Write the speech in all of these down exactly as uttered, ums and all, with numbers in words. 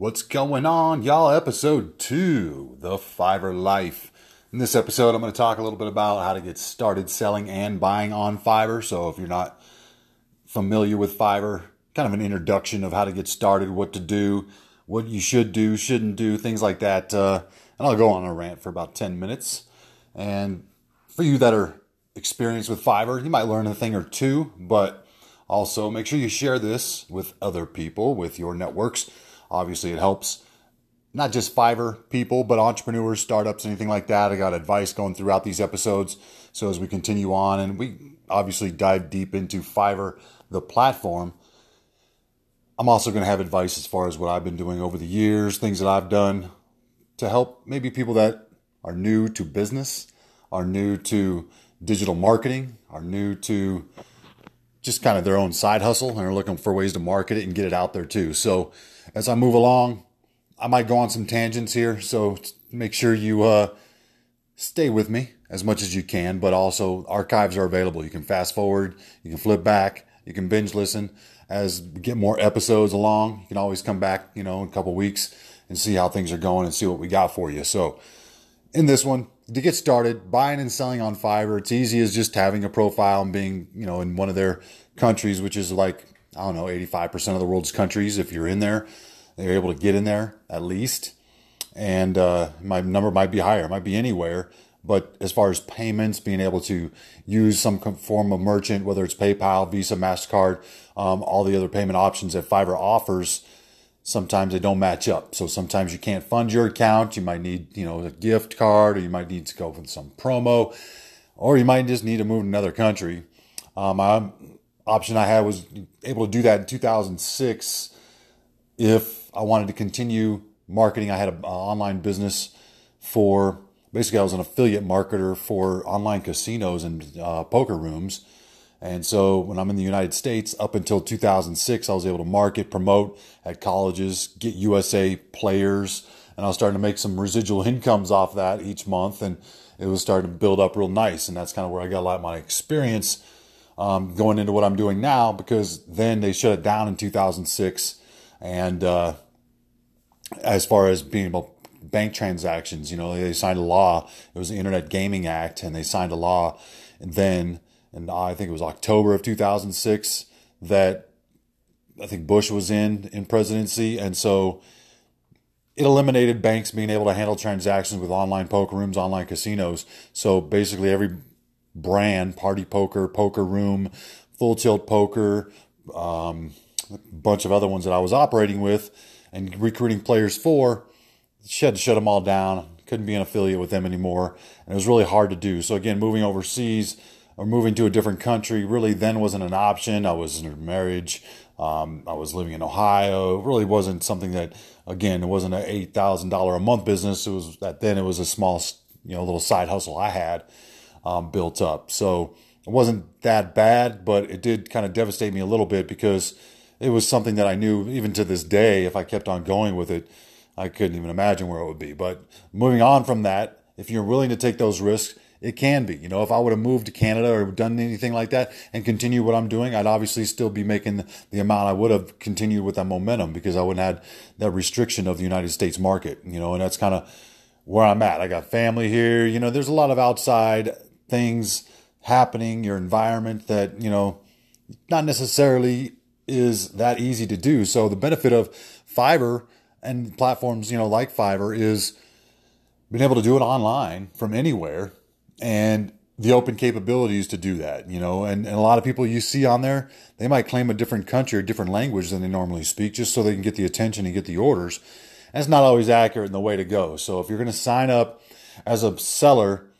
What's going on, y'all? Episode two, The Fiverr Life. In this episode, I'm going to talk a little bit about how to get started selling and buying on Fiverr. So if you're not familiar with Fiverr, kind of an introduction of how to get started, what to do, what you should do, shouldn't do, things like that. Uh, and I'll go on a rant for about ten minutes. And for you that are experienced with Fiverr, you might learn a thing or two. But also make sure you share this with other people, with your networks. Obviously, it helps not just Fiverr people, but entrepreneurs, startups, anything like that. I got advice going throughout these episodes. So as we continue on, and we obviously dive deep into Fiverr, the platform, I'm also going to have advice as far as what I've been doing over the years, things that I've done to help maybe people that are new to business, are new to digital marketing, are new to just kind of their own side hustle and are looking for ways to market it and get it out there too. So as I move along, I might go on some tangents here, so make sure you uh, stay with me as much as you can, but also archives are available. You can fast forward, you can flip back, you can binge listen. As we get more episodes along, you can always come back, you know, in a couple weeks and see how things are going and see what we got for you. So in this one, to get started, buying and selling on Fiverr, it's easy as just having a profile and being, you know, in one of their countries, which is like, I don't know, eighty-five percent of the world's countries. If you're in there, they're able to get in there at least. And uh, my number might be higher. It might be anywhere. But as far as payments, being able to use some form of merchant, whether it's PayPal, Visa, MasterCard, um, all the other payment options that Fiverr offers, sometimes they don't match up. So sometimes you can't fund your account. You might need, you know, a gift card, or you might need to go with some promo, or you might just need to move to another country. Um, I, option I had was able to do that in two thousand six. If I wanted to continue marketing, I had an online business for, basically I was an affiliate marketer for online casinos and uh, poker rooms. And so when I'm in the United States, up until two thousand six, I was able to market, promote at colleges, get U S A players, and I was starting to make some residual incomes off that each month, and it was starting to build up real nice. And that's kind of where I got a lot of my experience um, going into what I'm doing now, because then they shut it down in two thousand six. And uh, as far as being about bank transactions, you know, they signed a law. It was the Internet Gaming Act, and they signed a law then, and I think it was October of two thousand six that I think Bush was in in presidency, and so it eliminated banks being able to handle transactions with online poker rooms, online casinos. So basically, every brand, Party Poker, Poker Room, Full Tilt Poker, um, a bunch of other ones that I was operating with and recruiting players for, she had to shut them all down. Couldn't be an affiliate with them anymore. And it was really hard to do. So again, moving overseas or moving to a different country really then wasn't an option. I was in a marriage. Um, I was living in Ohio. It really wasn't something that, again, it wasn't an eight thousand dollars a month business. It was that then it was a small, you know, little side hustle I had um, built up. So it wasn't that bad, but it did kind of devastate me a little bit, because it was something that I knew, even to this day, if I kept on going with it, I couldn't even imagine where it would be. But moving on from that, if you're willing to take those risks, it can be. You know, if I would have moved to Canada or done anything like that and continue what I'm doing, I'd obviously still be making the amount I would have continued with that momentum, because I wouldn't have had that restriction of the United States market, you know, and that's kind of where I'm at. I got family here. You know, there's a lot of outside things happening, your environment that, you know, not necessarily is that easy to do. So the benefit of Fiverr and platforms, you know, like Fiverr, is being able to do it online from anywhere and the open capabilities to do that, you know, and, and a lot of people you see on there, they might claim a different country or different language than they normally speak, just so they can get the attention and get the orders. And it's not always accurate and the way to go. So if you're going to sign up as a seller,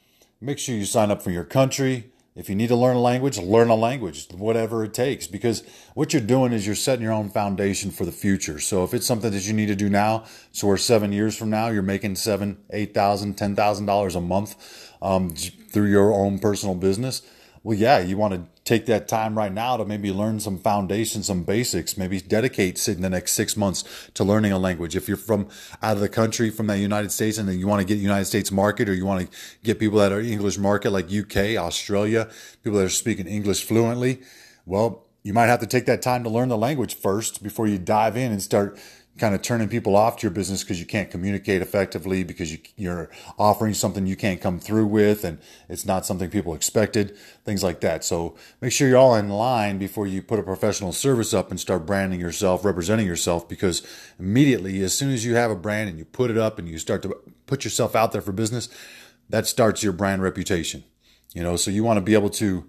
make sure you sign up for your country. If you need to learn a language, learn a language, whatever it takes, because what you're doing is you're setting your own foundation for the future. So if it's something that you need to do now, so we're seven years from now, you're making seven, eight thousand, ten thousand dollars a month um, through your own personal business. Well, yeah, you want to take that time right now to maybe learn some foundations, some basics, maybe dedicate sitting the next six months to learning a language. If you're from out of the country, from the United States, and then you want to get United States market, or you want to get people that are English market, like U K, Australia, people that are speaking English fluently, well, you might have to take that time to learn the language first before you dive in and start kind of turning people off to your business because you can't communicate effectively, because you, you're offering something you can't come through with, and it's not something people expected, things like that. So make sure you're all in line before you put a professional service up and start branding yourself, representing yourself, because immediately, as soon as you have a brand and you put it up and you start to put yourself out there for business, that starts your brand reputation. You know, so you want to be able to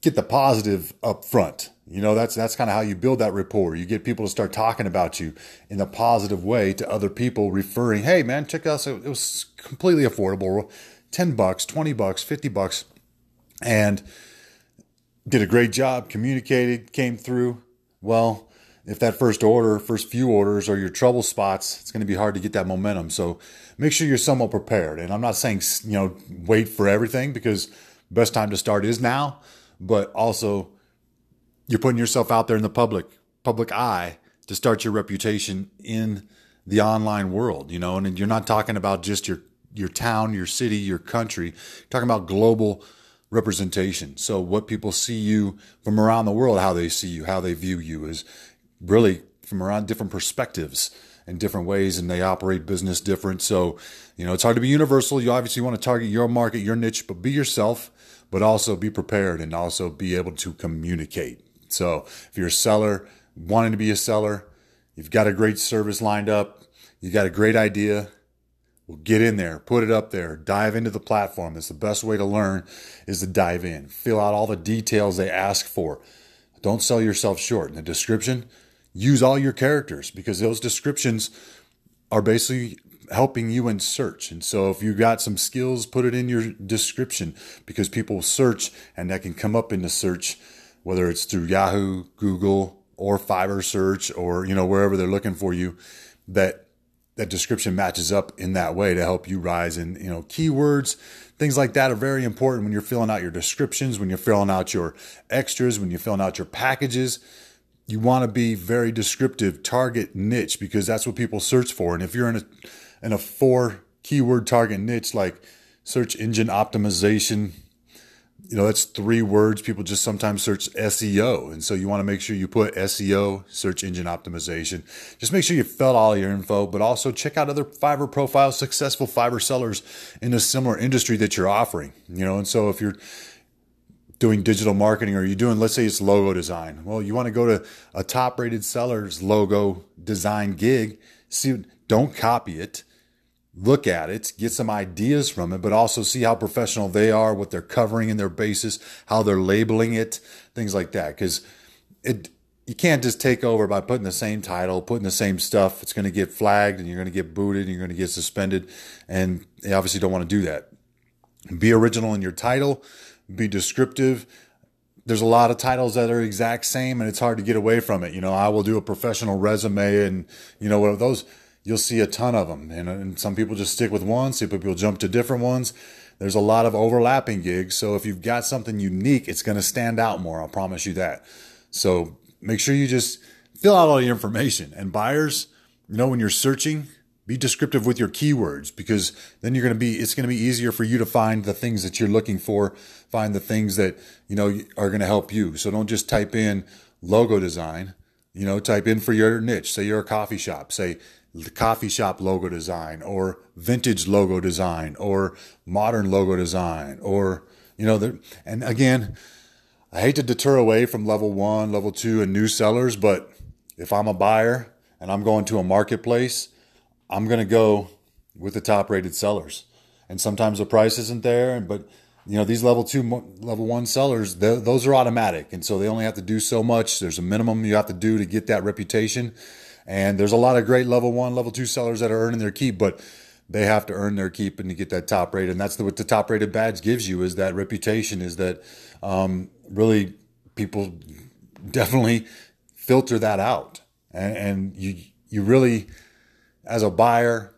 get the positive up front. You know, that's that's kind of how you build that rapport. You get people to start talking about you in a positive way to other people, referring, hey, man, check us out. It was completely affordable, ten bucks, twenty bucks, fifty bucks, and did a great job, communicated, came through. Well, if that first order, first few orders are your trouble spots, it's going to be hard to get that momentum. So make sure you're somewhat prepared. And I'm not saying, you know, wait for everything, because best time to start is now, but also, you're putting yourself out there in the public, public eye to start your reputation in the online world, you know, and you're not talking about just your, your town, your city, your country, you're talking about global representation. So what people see you from around the world, how they see you, how they view you is really from around different perspectives and different ways, and they operate business different. So, you know, it's hard to be universal. You obviously want to target your market, your niche, but be yourself, but also be prepared and also be able to communicate. So if you're a seller, wanting to be a seller, you've got a great service lined up, you got a great idea, well, get in there, put it up there, dive into the platform. It's the best way to learn, is to dive in. Fill out all the details they ask for. Don't sell yourself short. In the description, use all your characters, because those descriptions are basically helping you in search. And so if you got some skills, put it in your description, because people search and that can come up in the search, whether it's through Yahoo, Google, or Fiverr search, or, you know, wherever they're looking for you, that that description matches up in that way to help you rise. And, you know, keywords, things like that are very important when you're filling out your descriptions, when you're filling out your extras, when you're filling out your packages. You want to be very descriptive, target niche, because that's what people search for. And if you're in a, in a four keyword target niche, like search engine optimization, you know, that's three words. People just sometimes search S E O. And so you want to make sure you put S E O, search engine optimization. Just make sure you fill all your info, but also check out other Fiverr profiles, successful Fiverr sellers in a similar industry that you're offering, you know? And so if you're doing digital marketing, or you're doing, let's say it's logo design. Well, you want to go to a top rated seller's logo design gig. See, don't copy it. Look at it, get some ideas from it, but also see how professional they are, what they're covering in their bases, how they're labeling it, things like that. Because it, you can't just take over by putting the same title, putting the same stuff. It's going to get flagged, and you're going to get booted, and you're going to get suspended. And you obviously don't want to do that. Be original in your title. Be descriptive. There's a lot of titles that are exact same, and it's hard to get away from it. You know, I will do a professional resume, and, you know, what are those? You'll see a ton of them. And, and some people just stick with one. Some people jump to different ones. There's a lot of overlapping gigs. So if you've got something unique, it's going to stand out more. I'll promise you that. So make sure you just fill out all your information. And buyers, you know, when you're searching, be descriptive with your keywords, because then you're going to be, it's going to be easier for you to find the things that you're looking for, find the things that, you know, are going to help you. So don't just type in logo design, you know, type in for your niche. Say you're a coffee shop, say, the coffee shop logo design, or vintage logo design, or modern logo design, or, you know, the, and again, I hate to deter away from level one, level two, and new sellers, but if I'm a buyer and I'm going to a marketplace, I'm going to go with the top rated sellers. And sometimes the price isn't there, but, you know, these level two, level one sellers, those are automatic. And so they only have to do so much. There's a minimum you have to do to get that reputation. And there's a lot of great level one, level two sellers that are earning their keep, but they have to earn their keep and to get that top rate. And that's the, what the top rated badge gives you, is that reputation, is that um, really people definitely filter that out. And, and you, you really, as a buyer,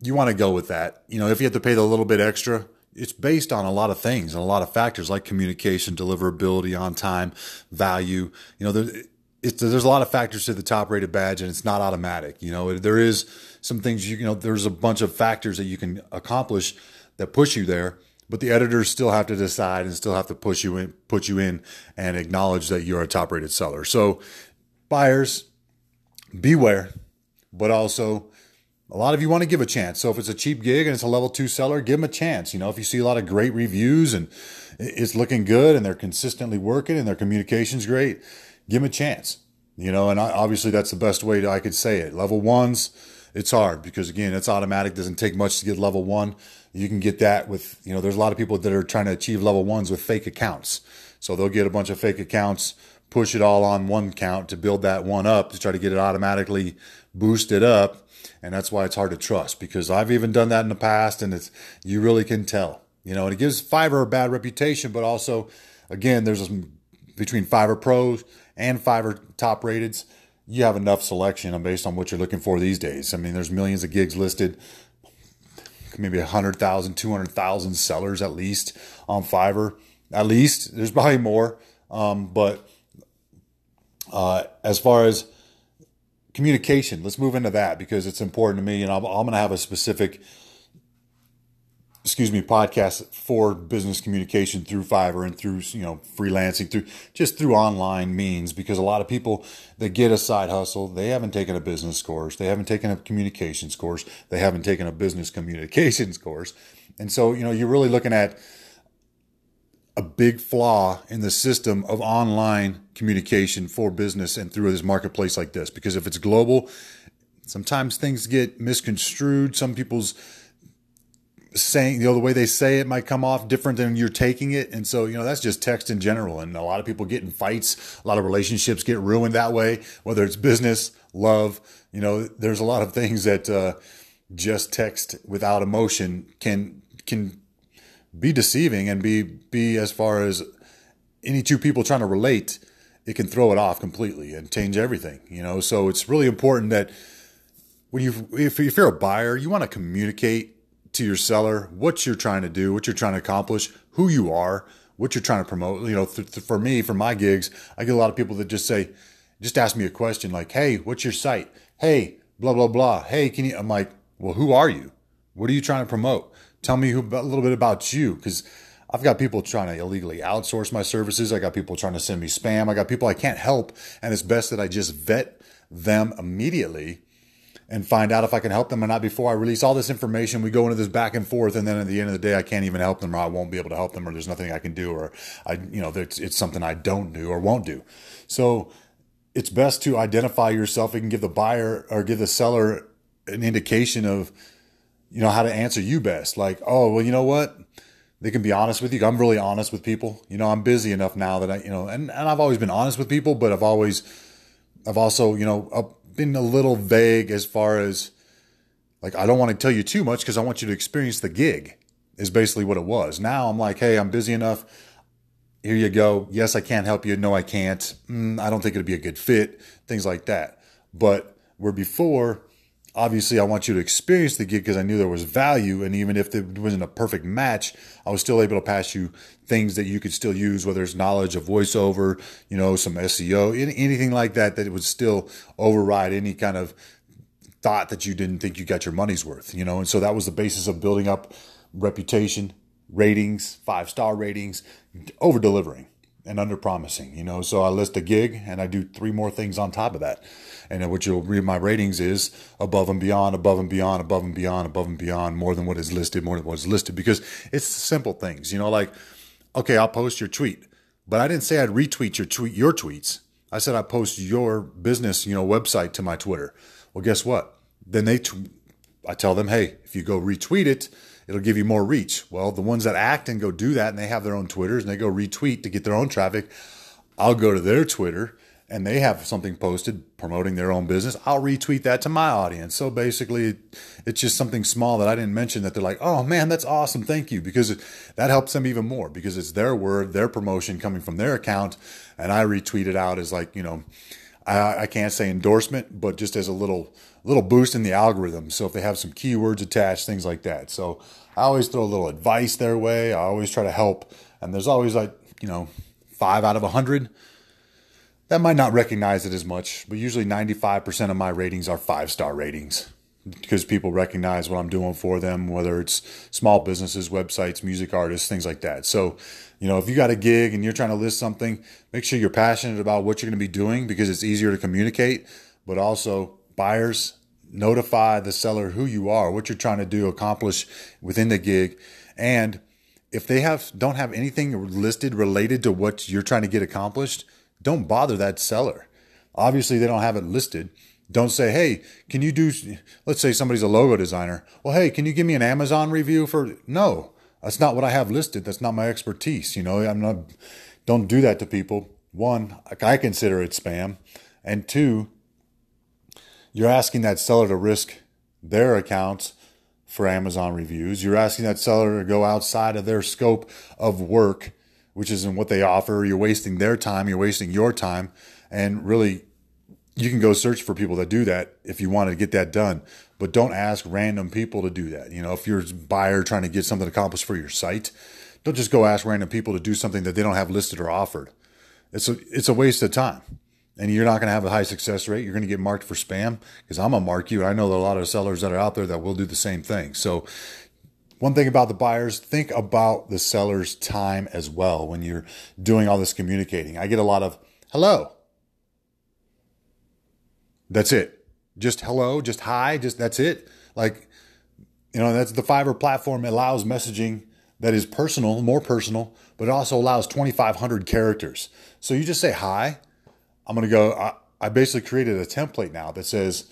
you want to go with that. You know, if you have to pay the little bit extra, it's based on a lot of things and a lot of factors like communication, deliverability, on time, value. You know, there's, It's, there's a lot of factors to the top rated badge, and it's not automatic. You know, there is some things, you, you know, there's a bunch of factors that you can accomplish that push you there, but the editors still have to decide and still have to push you in, put you in and acknowledge that you're a top rated seller. So buyers, beware. But also, a lot of you want to give a chance. So if it's a cheap gig and it's a level two seller, give them a chance. You know, if you see a lot of great reviews and it's looking good and they're consistently working and their communication's great, give them a chance. You know, and I, obviously that's the best way that I could say it. Level ones, it's hard because, again, it's automatic. Doesn't take much to get level one. You can get that with, you know, there's a lot of people that are trying to achieve level ones with fake accounts. So they'll get a bunch of fake accounts, push it all on one account to build that one up, to try to get it automatically boosted up. And that's why it's hard to trust, because I've even done that in the past, and it's, you really can tell, you know, and it gives Fiverr a bad reputation. But also, again, there's this, between Fiverr Pros and Fiverr top rateds, you have enough selection based on what you're looking for these days. I mean, there's millions of gigs listed, maybe one hundred thousand, two hundred thousand sellers at least on Fiverr, at least. There's probably more. Um, but uh, as far as communication, let's move into that, because it's important to me, and I'm, I'm going to have a specific, excuse me, podcast for business communication through Fiverr and through, you know, freelancing, through just through online means, because a lot of people that get a side hustle, they haven't taken a business course, they haven't taken a communications course, they haven't taken a business communications course, and so, you know, you're really looking at a big flaw in the system of online communication for business and through this marketplace like this. Because if it's global, sometimes things get misconstrued. Some people's saying, you know, the way they say it might come off different than you're taking it. And so, you know, that's just text in general. And a lot of people get in fights. A lot of relationships get ruined that way, whether it's business, love. You know, there's a lot of things that uh, just text without emotion can can. be deceiving and be, be as far as any two people trying to relate, it can throw it off completely and change everything, you know? So it's really important that when you, if you're a buyer, you want to communicate to your seller what you're trying to do, what you're trying to accomplish, who you are, what you're trying to promote. You know, th- th- for me, for my gigs, I get a lot of people that just say, just ask me a question like, hey, what's your site? Hey, blah, blah, blah. Hey, can you, I'm like, well, who are you? What are you trying to promote? Tell me who, a little bit about you, because I've got people trying to illegally outsource my services. I got people trying to send me spam. I got people I can't help, and it's best that I just vet them immediately and find out if I can help them or not before I release all this information. We go into this back and forth, and then at the end of the day, I can't even help them, or I won't be able to help them, or there's nothing I can do, or I, you know, it's, it's something I don't do or won't do. So it's best to identify yourself. You can give the buyer or give the seller an indication of, you know, how to answer you best. Like, oh, well, you know what? They can be honest with you. I'm really honest with people. You know, I'm busy enough now that I, you know, and, and I've always been honest with people, but I've always, I've also, you know, I've been a little vague as far as, like, I don't want to tell you too much because I want you to experience the gig is basically what it was. Now I'm like, hey, I'm busy enough. Here you go. Yes, I can't help you. No, I can't. Mm, I don't think it'd be a good fit. Things like that. But where before, obviously, I want you to experience the gig because I knew there was value. And even if it wasn't a perfect match, I was still able to pass you things that you could still use, whether it's knowledge of voiceover, you know, some S E O, anything like that, that it would still override any kind of thought that you didn't think you got your money's worth, you know. And so that was the basis of building up reputation, ratings, five-star ratings, over-delivering and under-promising, you know. So I list a gig and I do three more things on top of that. And what you'll read my ratings is above and beyond, above and beyond, above and beyond, above and beyond, more than what is listed, more than what is listed, because it's simple things, you know, like, okay, I'll post your tweet, but I didn't say I'd retweet your tweet, your tweets. I said, I post your business, you know, website to my Twitter. Well, guess what? Then they, t- I tell them, hey, if you go retweet it, it'll give you more reach. Well, the ones that act and go do that and they have their own Twitters and they go retweet to get their own traffic, I'll go to their Twitter and they have something posted promoting their own business. I'll retweet that to my audience. So basically, it's just something small that I didn't mention that they're like, oh man, that's awesome. Thank you. Because it, that helps them even more because it's their word, their promotion coming from their account. And I retweet it out as like, you know, I, I can't say endorsement, but just as a little little boost in the algorithm. So if they have some keywords attached, things like that. So I always throw a little advice their way. I always try to help. And there's always like, you know, five out of a hundred that might not recognize it as much, but usually ninety-five percent of my ratings are five-star ratings because people recognize what I'm doing for them, whether it's small businesses, websites, music artists, things like that. So, you know, if you got a gig and you're trying to list something, make sure you're passionate about what you're going to be doing because it's easier to communicate. but also buyers, notify the seller who you are, what you're trying to do, accomplish within the gig. And if they have don't have anything listed related to what you're trying to get accomplished, don't bother that seller. Obviously, they don't have it listed. Don't say, hey, can you do, let's say somebody's a logo designer. Well, hey, can you give me an Amazon review for, no, that's not what I have listed. That's not my expertise. You know, I'm not, don't do that to people. One, I consider it spam. And two, you're asking that seller to risk their accounts for Amazon reviews. You're asking that seller to go outside of their scope of work, which isn't what they offer. You're wasting their time. You're wasting your time. And really, you can go search for people that do that if you want to get that done. But don't ask random people to do that. You know, if you're a buyer trying to get something accomplished for your site, don't just go ask random people to do something that they don't have listed or offered. It's a, it's a waste of time. And you're not going to have a high success rate. You're going to get marked for spam because I'm going to mark you. And I know there are a lot of sellers that are out there that will do the same thing. So one thing about the buyers, think about the seller's time as well when you're doing all this communicating. I get a lot of, hello. That's it. Just hello, just hi, just that's it. Like, you know, that's the Fiverr platform. It allows messaging that is personal, more personal, but it also allows twenty-five hundred characters. So you just say hi. I'm going to go, I, I basically created a template now that says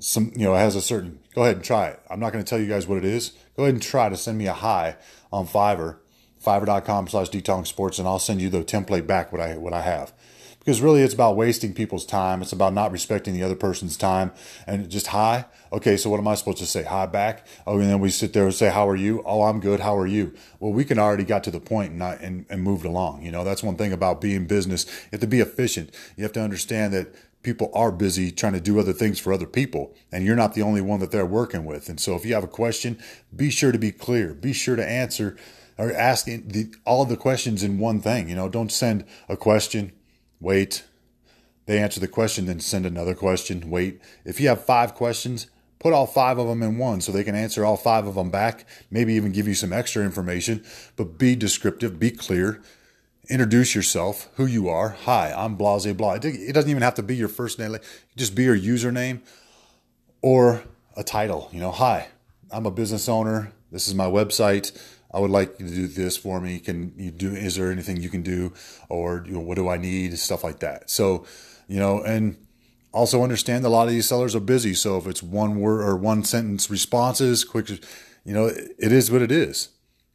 some, you know, it has a certain, go ahead and try it. I'm not going to tell you guys what it is. Go ahead and try to send me a hi on Fiverr, fiverr.com slash detongsports, and I'll send you the template back, what I, what I have. Because really it's about wasting people's time. It's about not respecting the other person's time and just hi. Okay. So what am I supposed to say? Hi back. Oh, and then we sit there and say, how are you? Oh, I'm good. How are you? Well, we can already got to the point and not, and, and moved along. You know, that's one thing about being business. You have to be efficient. You have to understand that people are busy trying to do other things for other people, and you're not the only one that they're working with. And so if you have a question, be sure to be clear, be sure to answer or ask the, all of the questions in one thing. You know, don't send a question. Wait, they answer the question, then send another question. Wait, if you have five questions, put all five of them in one so they can answer all five of them back, maybe even give you some extra information, but be descriptive, be clear, introduce yourself, who you are. Hi, I'm Blase Blah. It doesn't even have to be your first name. Just be your username or a title. You know, hi, I'm a business owner. This is my website. I would like you to do this for me. Can you do, is there anything you can do? Or, you know, what do I need? Stuff like that. So, you know, and also understand a lot of these sellers are busy. So if it's one word or one sentence responses, quick, you know, it is what it is.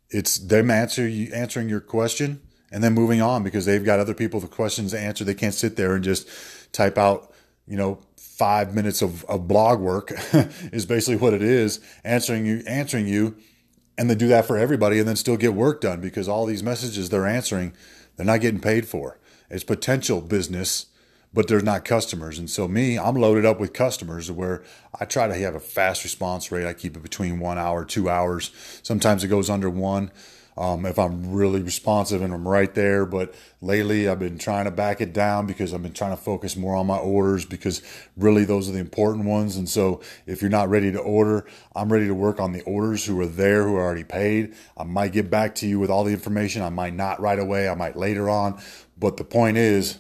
It's them answer you, answering your question and then moving on because they've got other people with questions to answer. They can't sit there and just type out, you know, five minutes of, of blog work is basically what it is, answering you, answering you. And they do that for everybody and then still get work done because all these messages they're answering, they're not getting paid for. It's potential business, but they're not customers. And so me, I'm loaded up with customers where I try to have a fast response rate. I keep it between one hour, two hours. Sometimes it goes under one um, if I'm really responsive and I'm right there. But lately I've been trying to back it down because I've been trying to focus more on my orders because really those are the important ones. And so if you're not ready to order, I'm ready to work on the orders who are there, who are already paid. I might get back to you with all the information. I might not right away. I might later on. But the point is,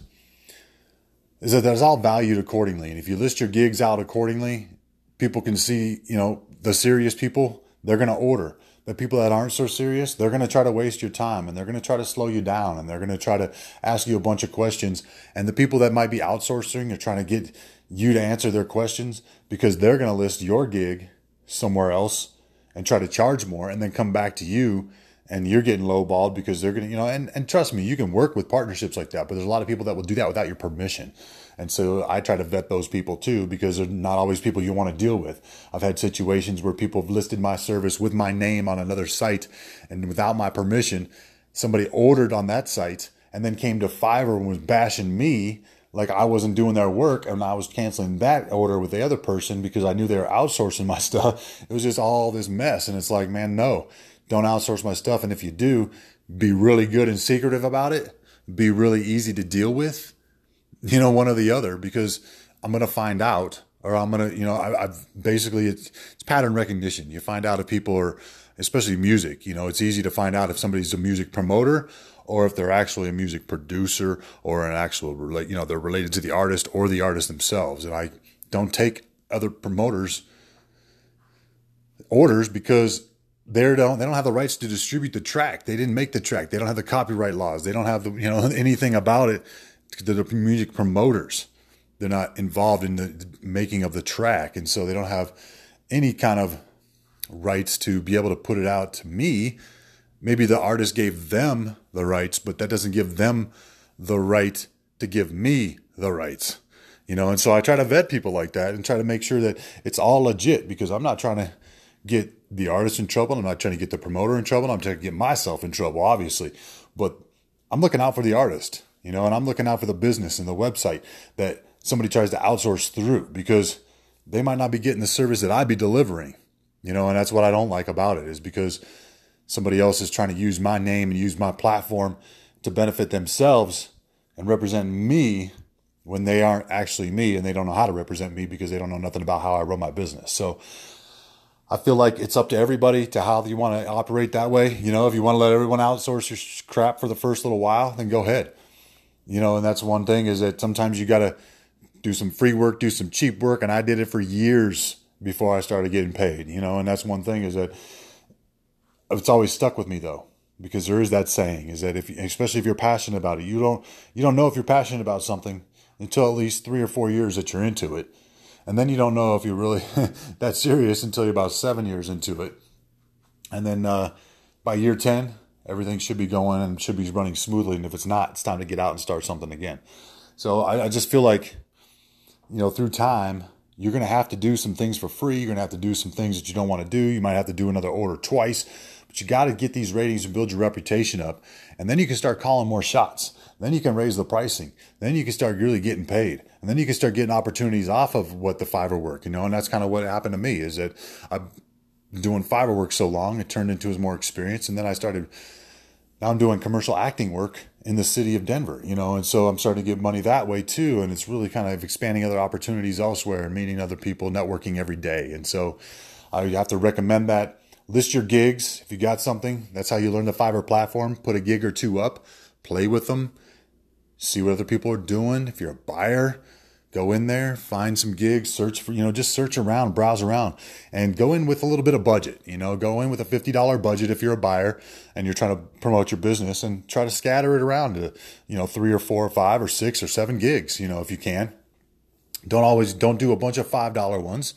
is that that's all valued accordingly. And if you list your gigs out accordingly, people can see, you know, the serious people, they're going to order. The people that aren't so serious, they're going to try to waste your time and they're going to try to slow you down and they're going to try to ask you a bunch of questions. And the people that might be outsourcing are trying to get you to answer their questions because they're going to list your gig somewhere else and try to charge more and then come back to you and you're getting lowballed because they're going to, you know, and, and trust me, you can work with partnerships like that, but there's a lot of people that will do that without your permission. And so I try to vet those people too, because they're not always people you want to deal with. I've had situations where people have listed my service with my name on another site and without my permission, somebody ordered on that site and then came to Fiverr and was bashing me like I wasn't doing their work and I was canceling that order with the other person because I knew they were outsourcing my stuff. It was just all this mess. And it's like, man, no, don't outsource my stuff. And if you do, be really good and secretive about it. Be really easy to deal with. You know, one or the other, because I'm going to find out, or I'm going to, you know, I, I've basically, it's, it's pattern recognition. You find out if people are, especially music, you know, it's easy to find out if somebody's a music promoter or if they're actually a music producer or an actual, you know, they're related to the artist or the artist themselves. And I Don't take other promoters' orders because they don't they don't have the rights to distribute the track. They didn't make the track. They don't have the copyright laws. They don't have the you know anything about it. They're the music promoters. They're not involved in the making of the track, and so they don't have any kind of rights to be able to put it out to me. Maybe the artist gave them the rights, but that doesn't give them the right to give me the rights. You know, and so I try to vet people like that and try to make sure that it's all legit, because I'm not trying to get the artist in trouble. I'm not trying to get the promoter in trouble. I'm trying to get myself in trouble, obviously. But I'm looking out for the artist, you know, and I'm looking out for the business and the website that somebody tries to outsource through, because they might not be getting the service that I'd be delivering, you know, and that's what I don't like about it, is because somebody else is trying to use my name and use my platform to benefit themselves and represent me when they aren't actually me, and they don't know how to represent me because they don't know nothing about how I run my business. So I feel like it's up to everybody to how you want to operate that way. You know, if you want to let everyone outsource your crap for the first little while, then go ahead. You know, and that's one thing, is that sometimes you got to do some free work, do some cheap work. And I did it for years before I started getting paid, you know, and that's one thing, is that it's always stuck with me though, because there is that saying, is that if, especially if you're passionate about it, you don't, you don't know if you're passionate about something until at least three or four years that you're into it. And then you don't know if you're really that serious until you're about seven years into it. And then uh, by year ten, everything should be going and should be running smoothly. And if it's not, it's time to get out and start something again. So I, I just feel like, you know, through time, you're going to have to do some things for free. You're going to have to do some things that you don't want to do. You might have to do another order twice. But you got to get these ratings and build your reputation up. And then you can start calling more shots. Then you can raise the pricing. Then you can start really getting paid. And then you can start getting opportunities off of what the Fiverr work, you know, and that's kind of what happened to me, is that I'm doing Fiverr work so long, it turned into more experience. And then I started, now I'm doing commercial acting work in the city of Denver, you know, and so I'm starting to get money that way too. And it's really kind of expanding other opportunities elsewhere and meeting other people, networking every day. And so I have to recommend that. List your gigs. If you got something, that's how you learn the Fiverr platform. Put a gig or two up, play with them, see what other people are doing. If you're a buyer, go in there, find some gigs, search for, you know, just search around, browse around, and go in with a little bit of budget, you know, go in with a fifty dollar budget if you're a buyer and you're trying to promote your business, and try to scatter it around to, you know, three or four or five or six or seven gigs, you know, if you can. Don't always, don't do a bunch of five dollar ones.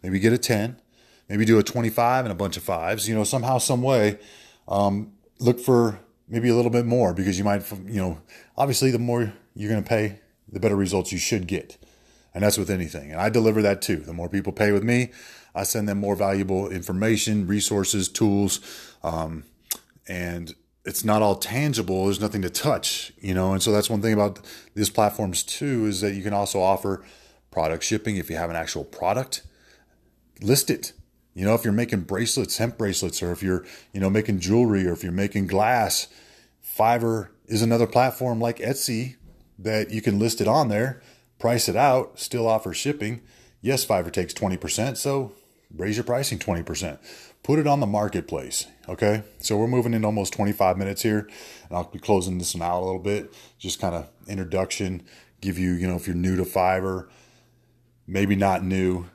Maybe get a ten. Maybe do a twenty-five and a bunch of fives, you know, somehow, some way, um, look for maybe a little bit more, because you might, you know, obviously the more you're going to pay, the better results you should get. And that's with anything. And I deliver that too. The more people pay with me, I send them more valuable information, resources, tools. Um, and it's not all tangible. There's nothing to touch, you know? And so that's one thing about these platforms too, is that you can also offer product shipping. If you have an actual product, list it. You know, if you're making bracelets, hemp bracelets, or if you're, you know, making jewelry, or if you're making glass, Fiverr is another platform like Etsy that you can list it on there, price it out, still offer shipping. Yes, Fiverr takes twenty percent, so raise your pricing twenty percent. Put it on the marketplace, okay? So we're moving in almost twenty-five minutes here, and I'll be closing this one out a little bit, just kind of introduction, give you, you know, if you're new to Fiverr, maybe not new,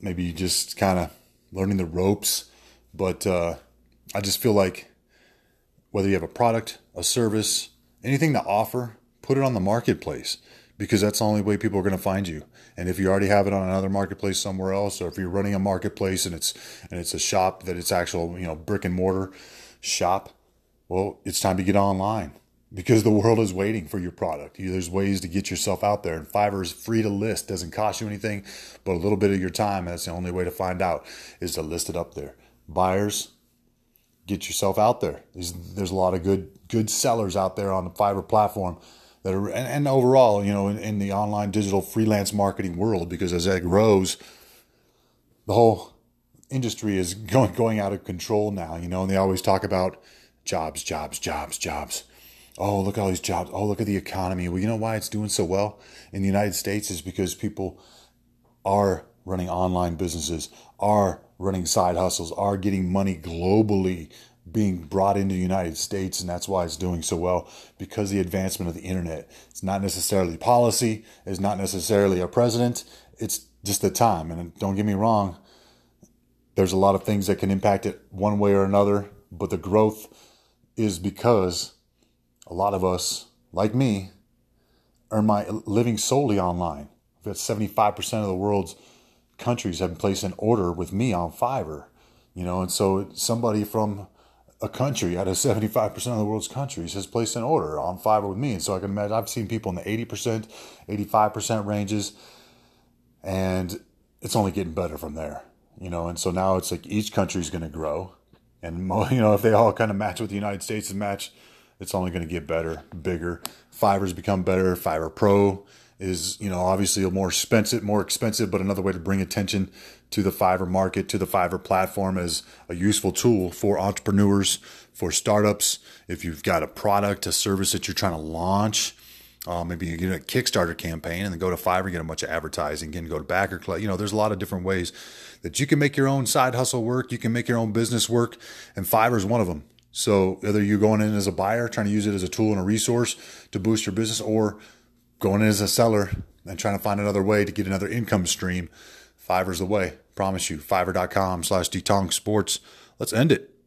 maybe you just kind of learning the ropes, but uh, I just feel like whether you have a product, a service, anything to offer, put it on the marketplace, because that's the only way people are going to find you. And if you already have it on another marketplace somewhere else, or if you're running a marketplace and it's and it's a shop that it's actual, you know, brick and mortar shop, well, it's time to get online, because the world is waiting for your product. You, there's ways to get yourself out there. And Fiverr is free to list. Doesn't cost you anything but a little bit of your time. That's the only way to find out, is to list it up there. Buyers, get yourself out there. There's, there's a lot of good good sellers out there on the Fiverr platform that are, and, and overall, you know, in, in the online digital freelance marketing world, because as that grows, the whole industry is going, going out of control now, you know, and they always talk about jobs, jobs, jobs, jobs. Oh, look at all these jobs. Oh, look at the economy. Well, you know why it's doing so well in the United States is because people are running online businesses, are running side hustles, are getting money globally being brought into the United States. And that's why it's doing so well, because the advancement of the internet. It's not necessarily policy. It's not necessarily a president. It's just the time. And don't get me wrong, there's a lot of things that can impact it one way or another, but the growth is because a lot of us, like me, earn my living solely online. We've got seventy-five percent of the world's countries have placed an order with me on Fiverr, you know, and so somebody from a country out of seventy-five percent of the world's countries has placed an order on Fiverr with me. And so I can imagine, I've seen people in the eighty percent, eighty-five percent ranges, and it's only getting better from there, you know. And so now it's like each country is going to grow, and, you know, if they all kind of match what the United States and match, it's only going to get better, bigger. Fiverr's become better. Fiverr Pro is, you know, obviously a more expensive, more expensive, but another way to bring attention to the Fiverr market, to the Fiverr platform as a useful tool for entrepreneurs, for startups. If you've got a product, a service that you're trying to launch, uh, maybe you get a Kickstarter campaign and then go to Fiverr, get a bunch of advertising, and go to Backer Club. You know, there's a lot of different ways that you can make your own side hustle work. You can make your own business work, and Fiverr is one of them. So whether you're going in as a buyer, trying to use it as a tool and a resource to boost your business, or going in as a seller and trying to find another way to get another income stream, Fiverr's the way. Promise you. Fiverr dot com slash detonk sports. Let's end it.